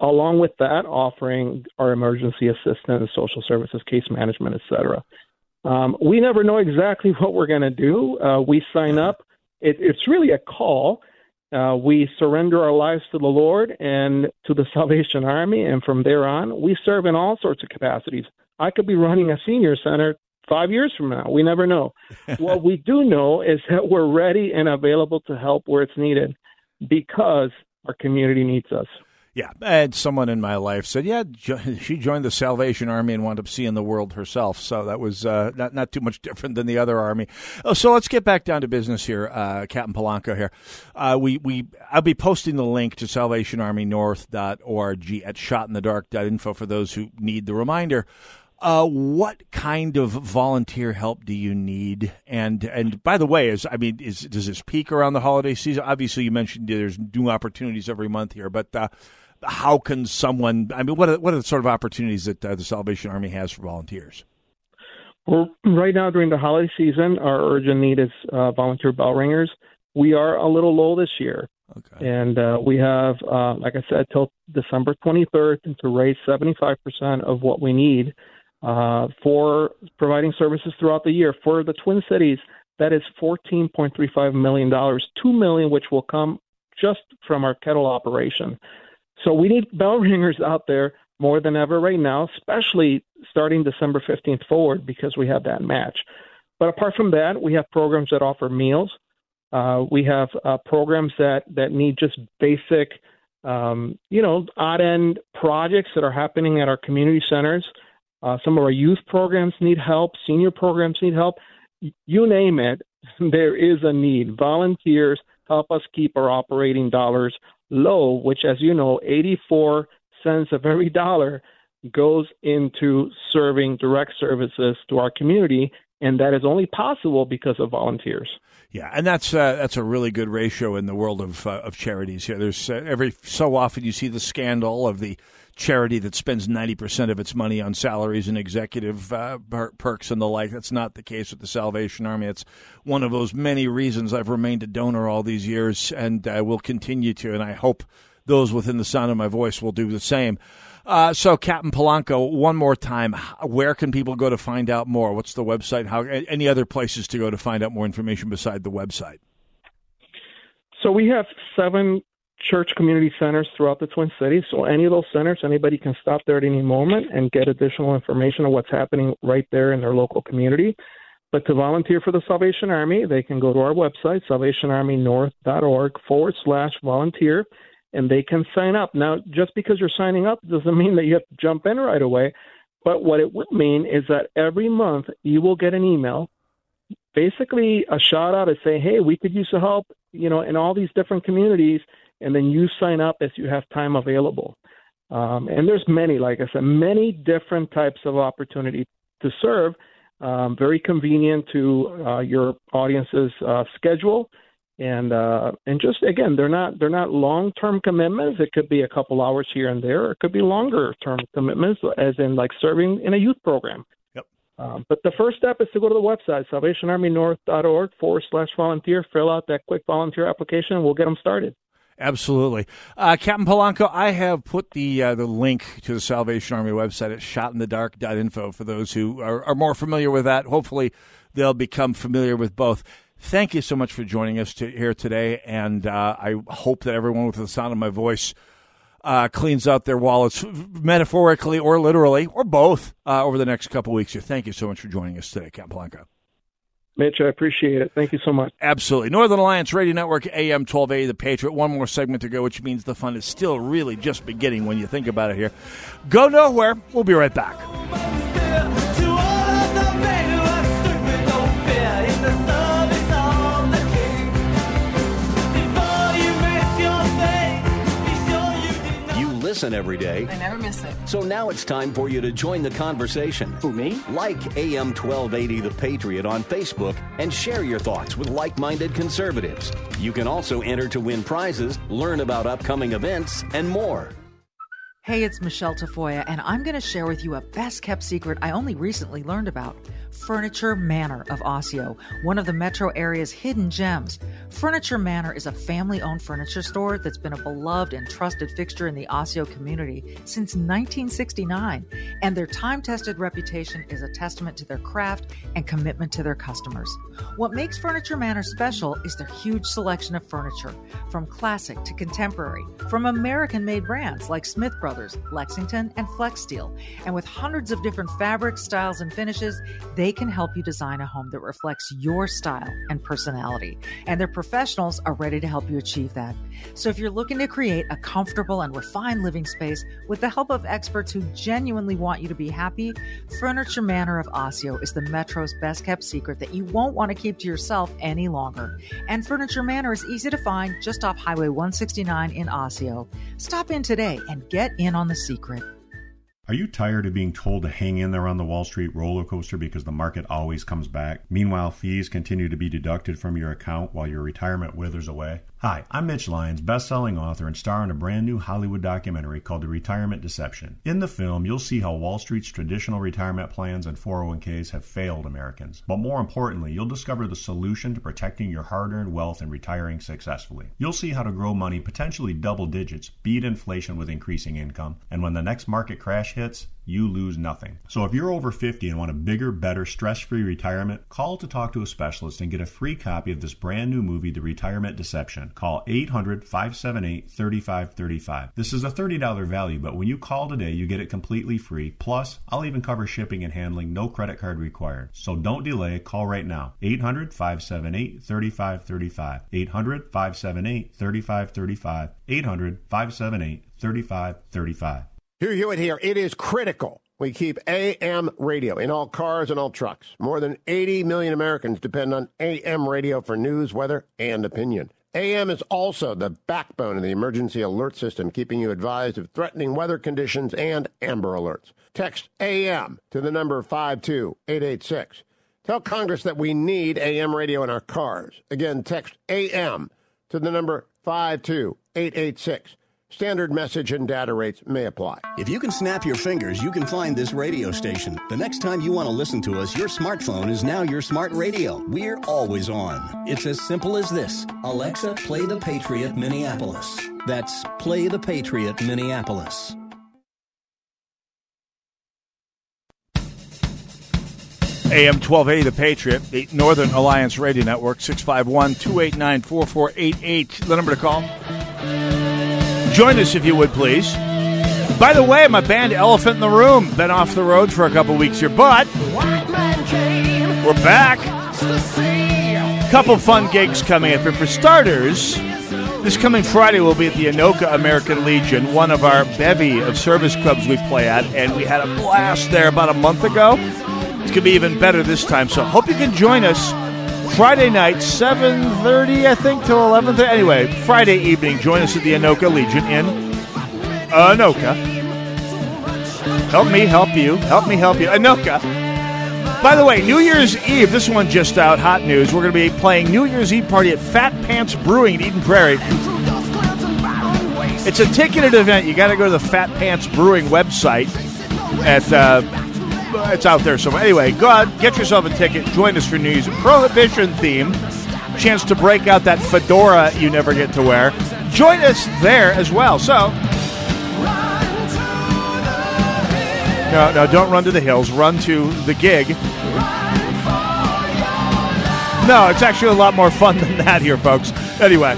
along with that offering our emergency assistance, social services, case management, et cetera. Um, we never know exactly what we're going to do. Uh, we sign up. It, it's really a call. Uh, we surrender our lives to the Lord and to the Salvation Army, and from there on, we serve in all sorts of capacities. I could be running a senior center five years from now. We never know. What we do know is that we're ready and available to help where it's needed because our community needs us. Yeah, and someone in my life said, yeah, she joined the Salvation Army and wound up seeing the world herself. So that was uh, not not too much different than the other army. Oh, so let's get back down to business here, uh, Captain Palanca here. Uh, we, we I'll be posting the link to salvation army north dot org at shot in the dark dot info for those who need the reminder. Uh, what kind of volunteer help do you need? And and by the way, is I mean, is does this peak around the holiday season? Obviously, you mentioned there's new opportunities every month here, but uh, how can someone? I mean, what are, what are the sort of opportunities that uh, the Salvation Army has for volunteers? Well, right now during the holiday season, our urgent need is uh, volunteer bell ringers. We are a little low this year. Okay. And uh, we have, uh, like I said, till December twenty-third to raise seventy-five percent of what we need. Uh, for providing services throughout the year. For the Twin Cities, that is fourteen point three five million dollars, two million dollars which will come just from our kettle operation. So we need bell ringers out there more than ever right now, especially starting December fifteenth forward, because we have that match. But apart from that, we have programs that offer meals. Uh, we have uh, programs that, that need just basic, um, you know, odd-end projects that are happening at our community centers. Uh, some of our youth programs need help. Senior programs need help. You name it, there is a need. Volunteers help us keep our operating dollars low, which, as you know, eighty-four cents of every dollar goes into serving direct services to our community, and that is only possible because of volunteers. Yeah, and that's uh, that's a really good ratio in the world of uh, of charities. Here, there's uh, every so often you see the scandal of the charity that spends ninety percent of its money on salaries and executive uh, per- perks and the like. That's not the case with the Salvation Army. It's one of those many reasons I've remained a donor all these years, and I uh, will continue to, and I hope those within the sound of my voice will do the same. Uh, so, Captain Polanco, one more time, where can people go to find out more? What's the website? How? Any other places to go to find out more information beside the website? So we have seven church community centers throughout the Twin Cities. So any of those centers, anybody can stop there at any moment and get additional information on what's happening right there in their local community. But to volunteer for the Salvation Army, they can go to our website, salvationarmynorth.org forward slash volunteer, and they can sign up. Now, just because you're signing up doesn't mean that you have to jump in right away. But what it will mean is that every month you will get an email, basically a shout out to say, hey, we could use the help, you know, in all these different communities. And then you sign up as you have time available. Um, and there's many, like I said, many different types of opportunity to serve, um, very convenient to uh, your audience's uh, schedule. And uh, and just, again, they're not they're not long-term commitments. It could be a couple hours here and there, or it could be longer-term commitments, as in like serving in a youth program. Yep. Um, but the first step is to go to the website, salvationarmynorth.org forward slash volunteer, fill out that quick volunteer application, and we'll get them started. Absolutely. Uh, Captain Polanco, I have put the uh, the link to the Salvation Army website at shot in the dark dot info for those who are, are more familiar with that. Hopefully they'll become familiar with both. Thank you so much for joining us to, here today, and uh, I hope that everyone with the sound of my voice uh, cleans out their wallets, metaphorically or literally, or both, uh, over the next couple of weeks here. Thank you so much for joining us today, Captain Polanco. Mitch, I appreciate it. Thank you so much. Absolutely. Northern Alliance Radio Network, A M twelve eighty, The Patriot. One more segment to go, which means the fun is still really just beginning when you think about it here. Go nowhere. We'll be right back. Listen every day. I never miss it. So now it's time for you to join the conversation. Who, me? Like A M twelve eighty The Patriot on Facebook and share your thoughts with like-minded conservatives. You can also enter to win prizes, learn about upcoming events, and more. Hey, it's Michelle Tafoya, and I'm going to share with you a best-kept secret I only recently learned about. Furniture Manor of Osseo, one of the metro area's hidden gems. Furniture Manor is a family-owned furniture store that's been a beloved and trusted fixture in the Osseo community since nineteen sixty-nine, and their time-tested reputation is a testament to their craft and commitment to their customers. What makes Furniture Manor special is their huge selection of furniture, from classic to contemporary, from American-made brands like Smith Brothers, Lexington, and Flex Steel, and with hundreds of different fabrics, styles, and finishes, they can help you design a home that reflects your style and personality, and their professionals are ready to help you achieve that. So if you're looking to create a comfortable and refined living space with the help of experts who genuinely want you to be happy, Furniture Manor of Osseo is the Metro's best-kept secret that you won't want to keep to yourself any longer. And Furniture Manor is easy to find just off Highway one sixty-nine in Osseo. Stop in today and get in on the secret. Are you tired of being told to hang in there on the Wall Street roller coaster because the market always comes back? Meanwhile, fees continue to be deducted from your account while your retirement withers away? Hi, I'm Mitch Lyons, best-selling author and star in a brand new Hollywood documentary called The Retirement Deception. In the film, you'll see how Wall Street's traditional retirement plans and four oh one k's have failed Americans. But more importantly, you'll discover the solution to protecting your hard-earned wealth and retiring successfully. You'll see how to grow money potentially double digits, beat inflation with increasing income, and when the next market crash hits, you lose nothing. So if you're over fifty and want a bigger, better, stress-free retirement, call to talk to a specialist and get a free copy of this brand new movie, The Retirement Deception. Call eight hundred, five seven eight, three five three five. This is a thirty dollars value, but when you call today, you get it completely free. Plus, I'll even cover shipping and handling, no credit card required. So don't delay. Call right now. eight hundred, five seven eight, three five three five. eight hundred, five seven eight, three five three five. eight hundred, five seven eight, three five three five. Hugh Hewitt here. It is critical we keep A M radio in all cars and all trucks. More than eighty million Americans depend on A M radio for news, weather, and opinion. A M is also the backbone of the emergency alert system, keeping you advised of threatening weather conditions and Amber Alerts. Text A M to the number five two eight eight six. Tell Congress that we need A M radio in our cars. Again, text A M to the number five two eight eight six. Standard message and data rates may apply. If you can snap your fingers, you can find this radio station. The next time you want to listen to us, your smartphone is now your smart radio. We're always on. It's as simple as this. Alexa, play The Patriot, Minneapolis. That's Play The Patriot, Minneapolis. A M twelve eighty, The Patriot, the Northern Alliance Radio Network, six five one, two eight nine, four four eight eight. The number to call. Join us if you would, please. By the way, my band Elephant in the Room, been off the road for a couple weeks here, but we're back. Couple fun gigs coming up here. For starters, this coming Friday we'll be at the Anoka American Legion, one of our bevy of service clubs we play at, and we had a blast there about a month ago. It's going to be even better this time, so hope you can join us. Friday night, seven thirty, I think, till eleven thirty. Anyway, Friday evening, join us at the Anoka Legion in Anoka. Help me help you. Help me help you. Anoka. By the way, New Year's Eve, this one just out, hot news. We're going to be playing New Year's Eve party at Fat Pants Brewing in Eden Prairie. It's a ticketed event. You got to go to the Fat Pants Brewing website at... Uh, It's out there somewhere. Anyway, go out, get yourself a ticket, join us for New Year's. Prohibition theme, chance to break out that fedora you never get to wear. Join us there as well. So, no, no, don't run to the hills. Run to the gig. No, it's actually a lot more fun than that here, folks. Anyway,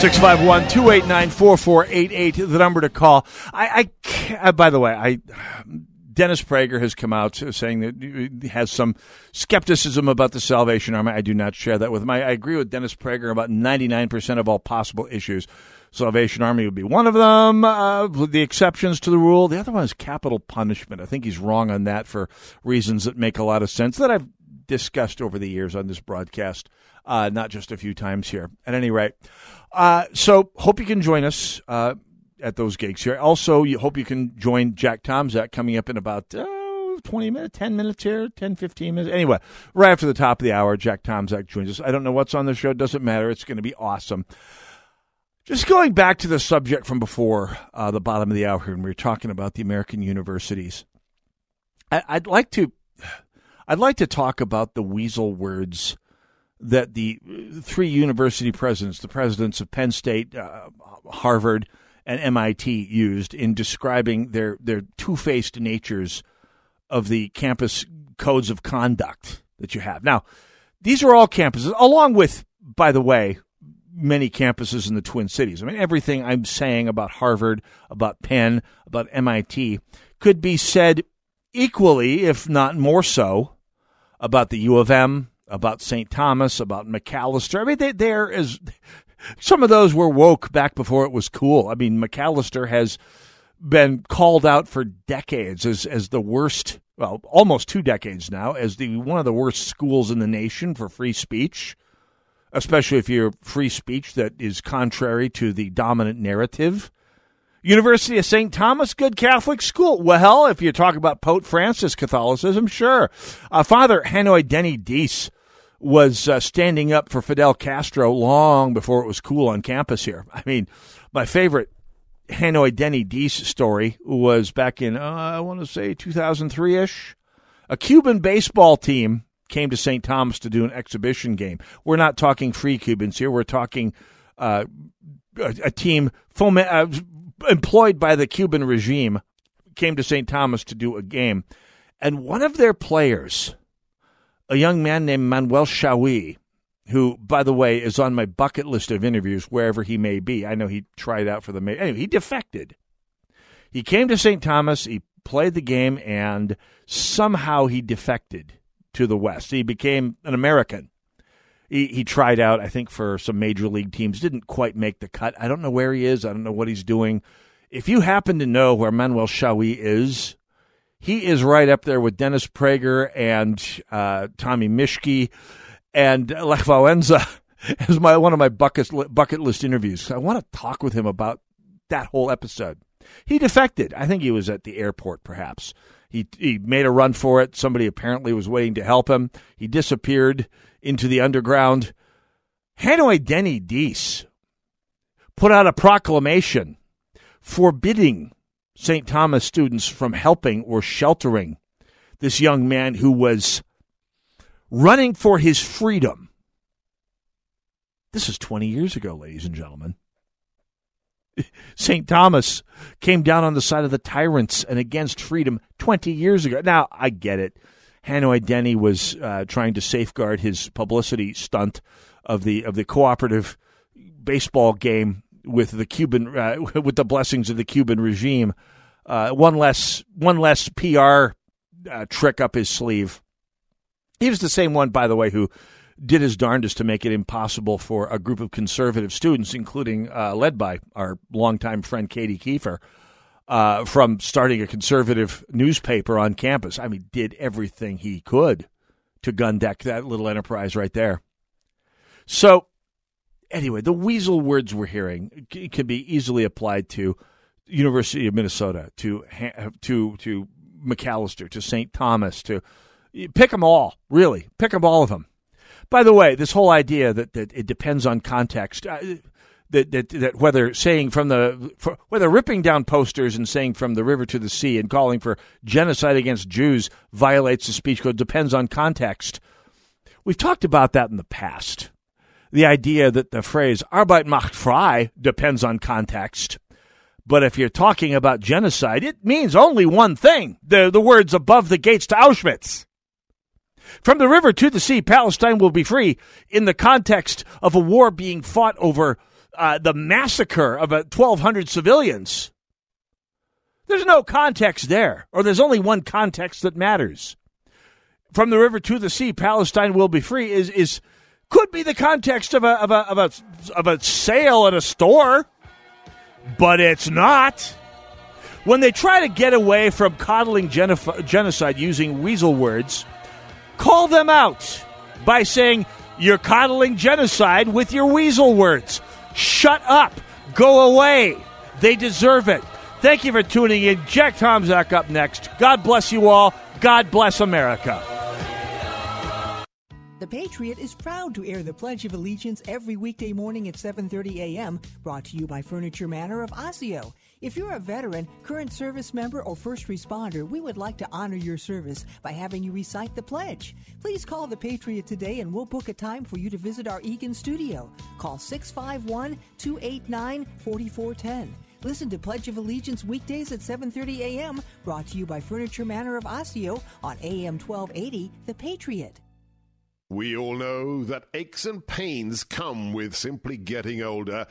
six five one, two eight nine, four four eight eight, the number to call. I, I, by the way, I, Dennis Prager has come out saying that he has some skepticism about the Salvation Army. I do not share that with him. I, I agree with Dennis Prager about ninety-nine percent of all possible issues. Salvation Army would be one of them, uh, the exceptions to the rule. The other one is capital punishment. I think he's wrong on that for reasons that make a lot of sense that I've discussed over the years on this broadcast. Uh, not just a few times here. At any rate, uh, so hope you can join us uh, at those gigs here. Also, you hope you can join Jack Tomczak coming up in about uh, twenty minutes, ten minutes here, ten, fifteen minutes. Anyway, right after the top of the hour, Jack Tomczak joins us. I don't know what's on the show. It doesn't matter. It's going to be awesome. Just going back to the subject from before uh, the bottom of the hour here, and we were talking about the American universities. I- I'd like to, I'd like to talk about the weasel words that the three university presidents, the presidents of Penn State, uh, Harvard, and M I T used in describing their, their two-faced natures of the campus codes of conduct that you have. Now, these are all campuses, along with, by the way, many campuses in the Twin Cities. I mean, everything I'm saying about Harvard, about Penn, about M I T could be said equally, if not more so, about the U of M, about Saint Thomas, about McAllister. I mean, they, they're as some of those were woke back before it was cool. I mean, McAllister has been called out for decades as as the worst, well, almost two decades now, as the one of the worst schools in the nation for free speech, especially if you're free speech that is contrary to the dominant narrative. University of Saint Thomas, good Catholic school. Well, if you talk about Pope Francis Catholicism, sure. Uh, Father Hanoi Denny Deese was uh, standing up for Fidel Castro long before it was cool on campus here. I mean, my favorite Hanoi Denny Deese story was back in, uh, I want to say, two thousand three-ish. A Cuban baseball team came to Saint Thomas to do an exhibition game. We're not talking free Cubans here. We're talking uh, a, a team foment... Uh, employed by the Cuban regime, came to Saint Thomas to do a game. And one of their players, a young man named Manuel Shawi, who, by the way, is on my bucket list of interviews wherever he may be. I know he tried out for the mayor. Anyway, he defected. He came to Saint Thomas, he played the game, and somehow he defected to the West. He became an American. He, he tried out, I think, for some major league teams, didn't quite make the cut. I don't know where he is. I don't know what he's doing. If you happen to know where Manuel Shawi is, he is right up there with Dennis Prager and uh, Tommy Mischke and Lech Wałęsa as my, one of my bucket, bucket list interviews. I want to talk with him about that whole episode. He defected. I think he was at the airport, perhaps. He he made a run for it. Somebody apparently was waiting to help him. He disappeared into the underground. Hanoi Denny Dees put out a proclamation forbidding Saint Thomas students from helping or sheltering this young man who was running for his freedom. This is twenty years ago, ladies and gentlemen. Saint Thomas came down on the side of the tyrants and against freedom twenty years ago. Now, I get it. Hanoi Denny was uh, trying to safeguard his publicity stunt of the of the cooperative baseball game with the Cuban uh, with the blessings of the Cuban regime. Uh, one less one less P R uh, trick up his sleeve. He was the same one, by the way, who did his darndest to make it impossible for a group of conservative students, including uh, led by our longtime friend Katie Kiefer, uh, from starting a conservative newspaper on campus. I mean, did everything he could to gun deck that little enterprise right there. So anyway, the weasel words we're hearing can be easily applied to University of Minnesota, to to to McAllister, to Saint Thomas, to pick them all, really, pick them all of them. By the way, this whole idea that, that it depends on context, uh, that, that that whether saying from the for, whether ripping down posters and saying from the river to the sea and calling for genocide against Jews violates the speech code depends on context. We've talked about that in the past. The idea that the phrase Arbeit macht frei depends on context. But if you're talking about genocide, it means only one thing, the, the words above the gates to Auschwitz. From the river to the sea, Palestine will be free in the context of a war being fought over uh, the massacre of uh, twelve hundred civilians. There's no context there, or there's only one context that matters. From the river to the sea, Palestine will be free is is could be the context of a of a of a, of a sale at a store, but it's not. When they try to get away from coddling genif- genocide using weasel words, call them out by saying, you're coddling genocide with your weasel words. Shut up. Go away. They deserve it. Thank you for tuning in. Jack Tomczak up next. God bless you all. God bless America. The Patriot is proud to air the Pledge of Allegiance every weekday morning at seven thirty a.m., brought to you by Furniture Manor of Osseo. If you're a veteran, current service member, or first responder, we would like to honor your service by having you recite the pledge. Please call the Patriot today and we'll book a time for you to visit our Eagan studio. Call six five one, two eight nine, four four one zero. Listen to Pledge of Allegiance weekdays at seven thirty a.m., brought to you by Furniture Manor of Osseo on A M twelve eighty, The Patriot. We all know that aches and pains come with simply getting older,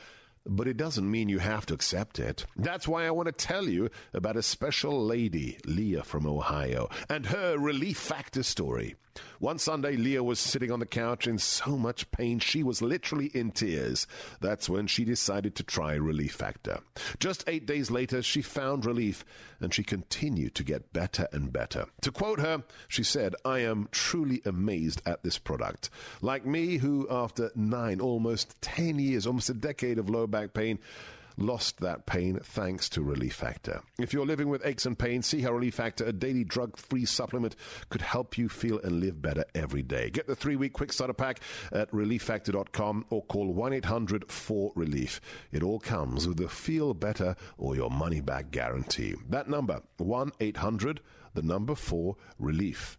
but it doesn't mean you have to accept it. That's why I want to tell you about a special lady, Leah from Ohio, and her Relief Factor story. One Sunday, Leah was sitting on the couch in so much pain, she was literally in tears. That's when she decided to try Relief Factor. Just eight days later, she found relief, and she continued to get better and better. To quote her, she said, "I am truly amazed at this product. Like me, who after nine, almost ten years, almost a decade of low back pain, lost that pain thanks to Relief Factor." If you're living with aches and pains, see how Relief Factor, a daily drug-free supplement, could help you feel and live better every day. Get the three-week quick starter pack at relief factor dot com or call one eight hundred four relief. It all comes with a feel better or your money back guarantee. That number, one eight hundred, the number four relief.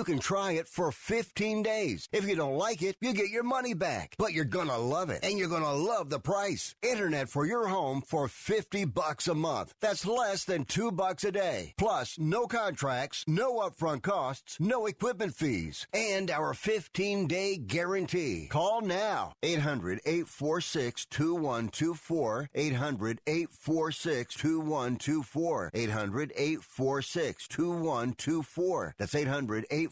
can try it for fifteen days. If you don't like it, you get your money back. But you're going to love it, and you're going to love the price. Internet for your home for fifty bucks a month. That's less than two bucks a day. Plus, no contracts, no upfront costs, no equipment fees, and our fifteen-day guarantee. Call now. eight hundred, eight four six, two one two four. eight hundred, eight four six, two one two four. eight hundred, eight four six, two one two four. That's eight hundred, eight